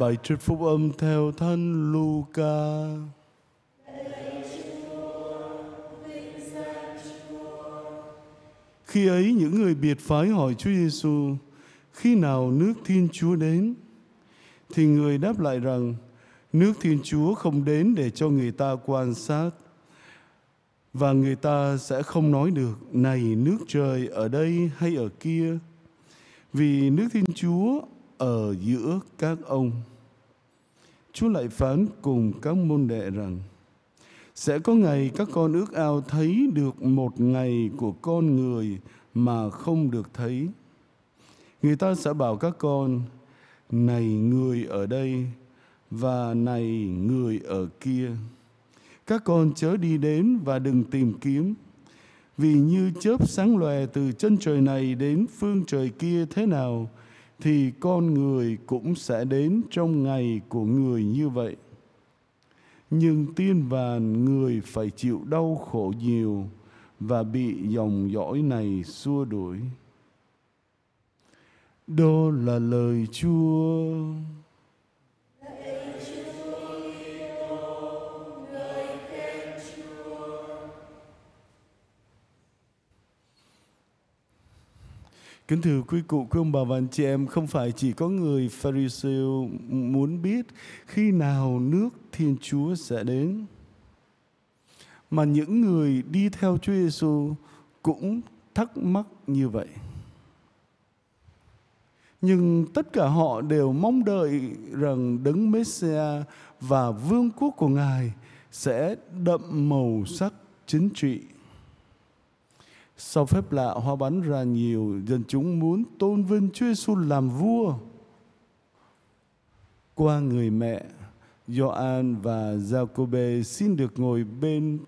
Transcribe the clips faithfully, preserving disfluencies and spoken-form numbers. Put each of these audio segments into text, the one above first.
Bài trích phúc âm theo thánh Luca. Khi ấy những người biệt phái hỏi Chúa Giêsu: khi nào nước Thiên Chúa đến? Thì người đáp lại rằng: nước Thiên Chúa không đến để cho người ta quan sát, và người ta sẽ không nói được: này, nước trời ở đây hay ở kia, vì nước Thiên Chúa ở giữa các ông. Chúa lại phán cùng các môn đệ rằng: sẽ có ngày các con ước ao thấy được một ngày của con người mà không được thấy. Người ta sẽ bảo các con: này, người ở đây, và này, người ở kia. Các con chớ đi đến và đừng tìm kiếm. Vì như chớp sáng lòe từ chân trời này đến phương trời kia thế nào, thì con người cũng sẽ đến trong ngày của người như vậy. Nhưng tiên vàn người phải chịu đau khổ nhiều và bị dòng dõi này xua đuổi. Đó là lời Chúa. Kính thưa quý cụ, quý ông bà và anh chị em, không phải chỉ có người Pharisee muốn biết khi nào nước Thiên Chúa sẽ đến, mà những người đi theo Chúa Giêsu cũng thắc mắc như vậy. Nhưng tất cả họ đều mong đợi rằng Đấng Mê-xi-a và vương quốc của Ngài sẽ đậm màu sắc chính trị. Sau phép lạ hoa bắn ra nhiều, dân chúng muốn tôn vinh Chúa Giêsu làm vua qua người mẹ. Gio-an và Gia-cô-bê xin được ngồi bên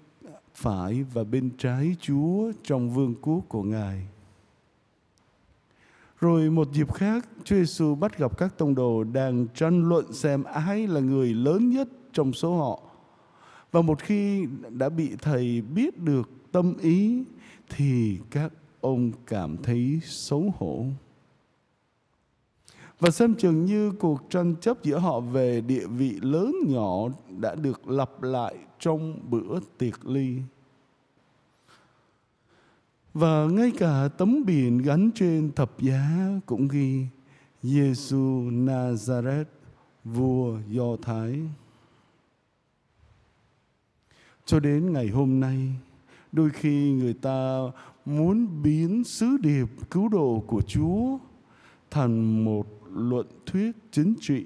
phải và bên trái Chúa trong vương quốc của Ngài. Rồi một dịp khác, Chúa Giêsu bắt gặp các tông đồ đang tranh luận xem ai là người lớn nhất trong số họ. Và một khi đã bị Thầy biết được tâm ý, thì các ông cảm thấy xấu hổ. Và xem chừng như cuộc tranh chấp giữa họ về địa vị lớn nhỏ đã được lặp lại trong bữa tiệc ly. Và ngay cả tấm biển gắn trên thập giá cũng ghi: Giêsu Nazareth, vua Do Thái. Cho đến ngày hôm nay, đôi khi người ta muốn biến sứ điệp cứu độ của Chúa thành một luận thuyết chính trị.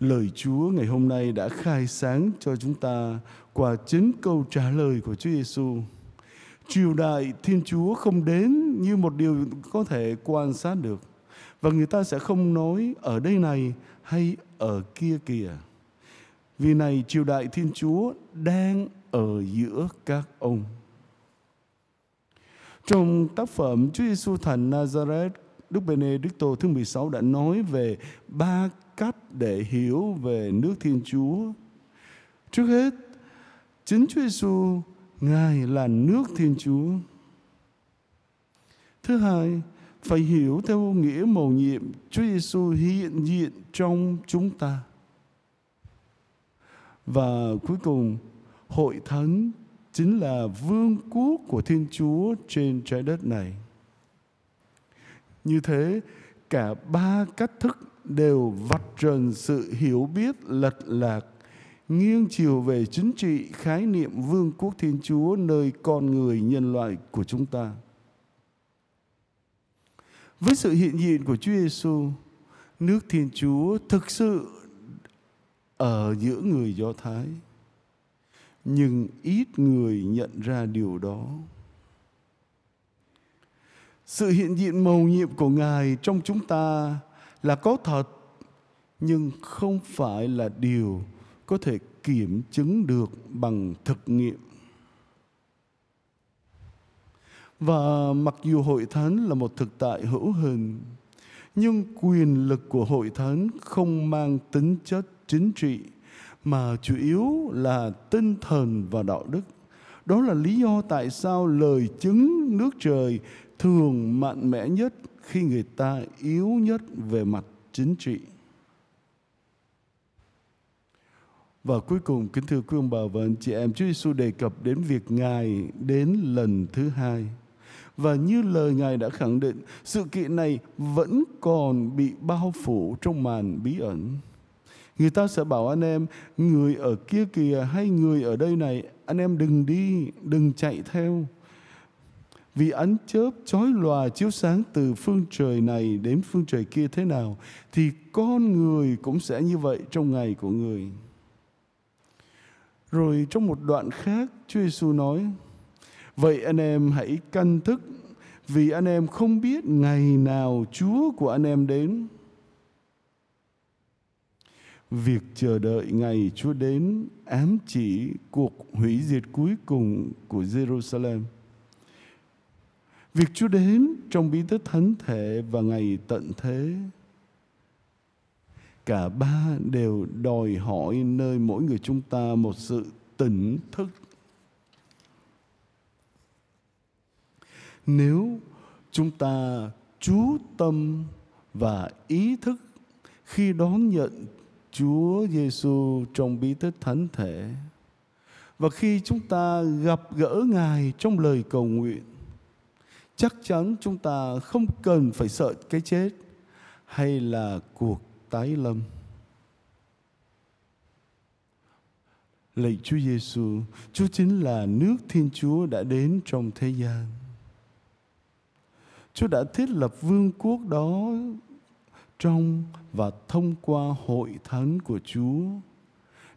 Lời Chúa ngày hôm nay đã khai sáng cho chúng ta qua chính câu trả lời của Chúa Giêsu. Triều đại Thiên Chúa không đến như một điều có thể quan sát được, và người ta sẽ không nói ở đây này hay ở kia kìa. Vì này, triều đại Thiên Chúa đang ở giữa các ông. Trong tác phẩm Chúa Giêsu thành Nazareth, Đức Benedicto thứ mười sáu đã nói về ba cách để hiểu về nước Thiên Chúa. Trước hết, chính Chúa Giêsu, Ngài là nước Thiên Chúa. Thứ hai, phải hiểu theo nghĩa mầu nhiệm Chúa Giêsu hiện diện trong chúng ta. Và cuối cùng, hội thánh chính là vương quốc của Thiên Chúa trên trái đất này. Như thế, cả ba cách thức đều vạch trần sự hiểu biết lệch lạc, nghiêng chiều về chính trị khái niệm vương quốc Thiên Chúa nơi con người nhân loại của chúng ta. Với sự hiện diện của Chúa Giêsu, nước Thiên Chúa thực sự ở giữa người Do Thái, nhưng ít người nhận ra điều đó. Sự hiện diện mầu nhiệm của Ngài trong chúng ta là có thật, nhưng không phải là điều có thể kiểm chứng được bằng thực nghiệm. Và mặc dù hội thánh là một thực tại hữu hình, nhưng quyền lực của hội thánh không mang tính chất chính trị, mà chủ yếu là tinh thần và đạo đức. Đó là lý do tại sao lời chứng nước trời thường mạnh mẽ nhất khi người ta yếu nhất về mặt chính trị. Và cuối cùng, kính thưa quý ông bà và anh chị em, Chúa Giêsu đề cập đến việc Ngài đến lần thứ hai. Và như lời Ngài đã khẳng định, sự kiện này vẫn còn bị bao phủ trong màn bí ẩn. Người ta sẽ bảo anh em, người ở kia kìa hay người ở đây này, anh em đừng đi, đừng chạy theo. Vì ánh chớp chói lòa chiếu sáng từ phương trời này đến phương trời kia thế nào, thì con người cũng sẽ như vậy trong ngày của người. Rồi trong một đoạn khác, Chúa Giêsu nói, vậy anh em hãy canh thức, vì anh em không biết ngày nào Chúa của anh em đến. Việc chờ đợi ngày Chúa đến ám chỉ cuộc hủy diệt cuối cùng của Jerusalem. Việc Chúa đến trong bí tích thánh thể và ngày tận thế, cả ba đều đòi hỏi nơi mỗi người chúng ta một sự tỉnh thức. Nếu chúng ta chú tâm và ý thức khi đón nhận Chúa Giêsu trong bí tích thánh thể, và khi chúng ta gặp gỡ Ngài trong lời cầu nguyện, chắc chắn chúng ta không cần phải sợ cái chết hay là cuộc tái lâm. Lạy Chúa Giêsu, Chúa chính là nước Thiên Chúa đã đến trong thế gian. Chúa đã thiết lập vương quốc đó trong và thông qua hội thánh của Chúa,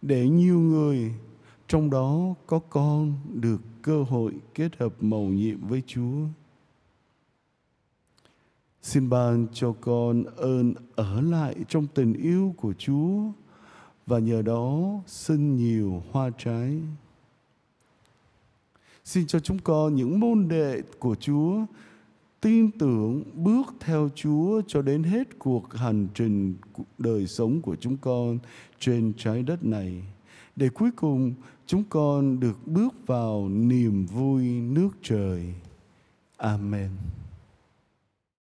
để nhiều người, trong đó có con, được cơ hội kết hợp mầu nhiệm với Chúa. Xin ban cho con ơn ở lại trong tình yêu của Chúa, và nhờ đó sinh nhiều hoa trái. Xin cho chúng con, những môn đệ của Chúa, tin tưởng bước theo Chúa cho đến hết cuộc hành trình đời sống của chúng con trên trái đất này, để cuối cùng chúng con được bước vào niềm vui nước trời. Amen.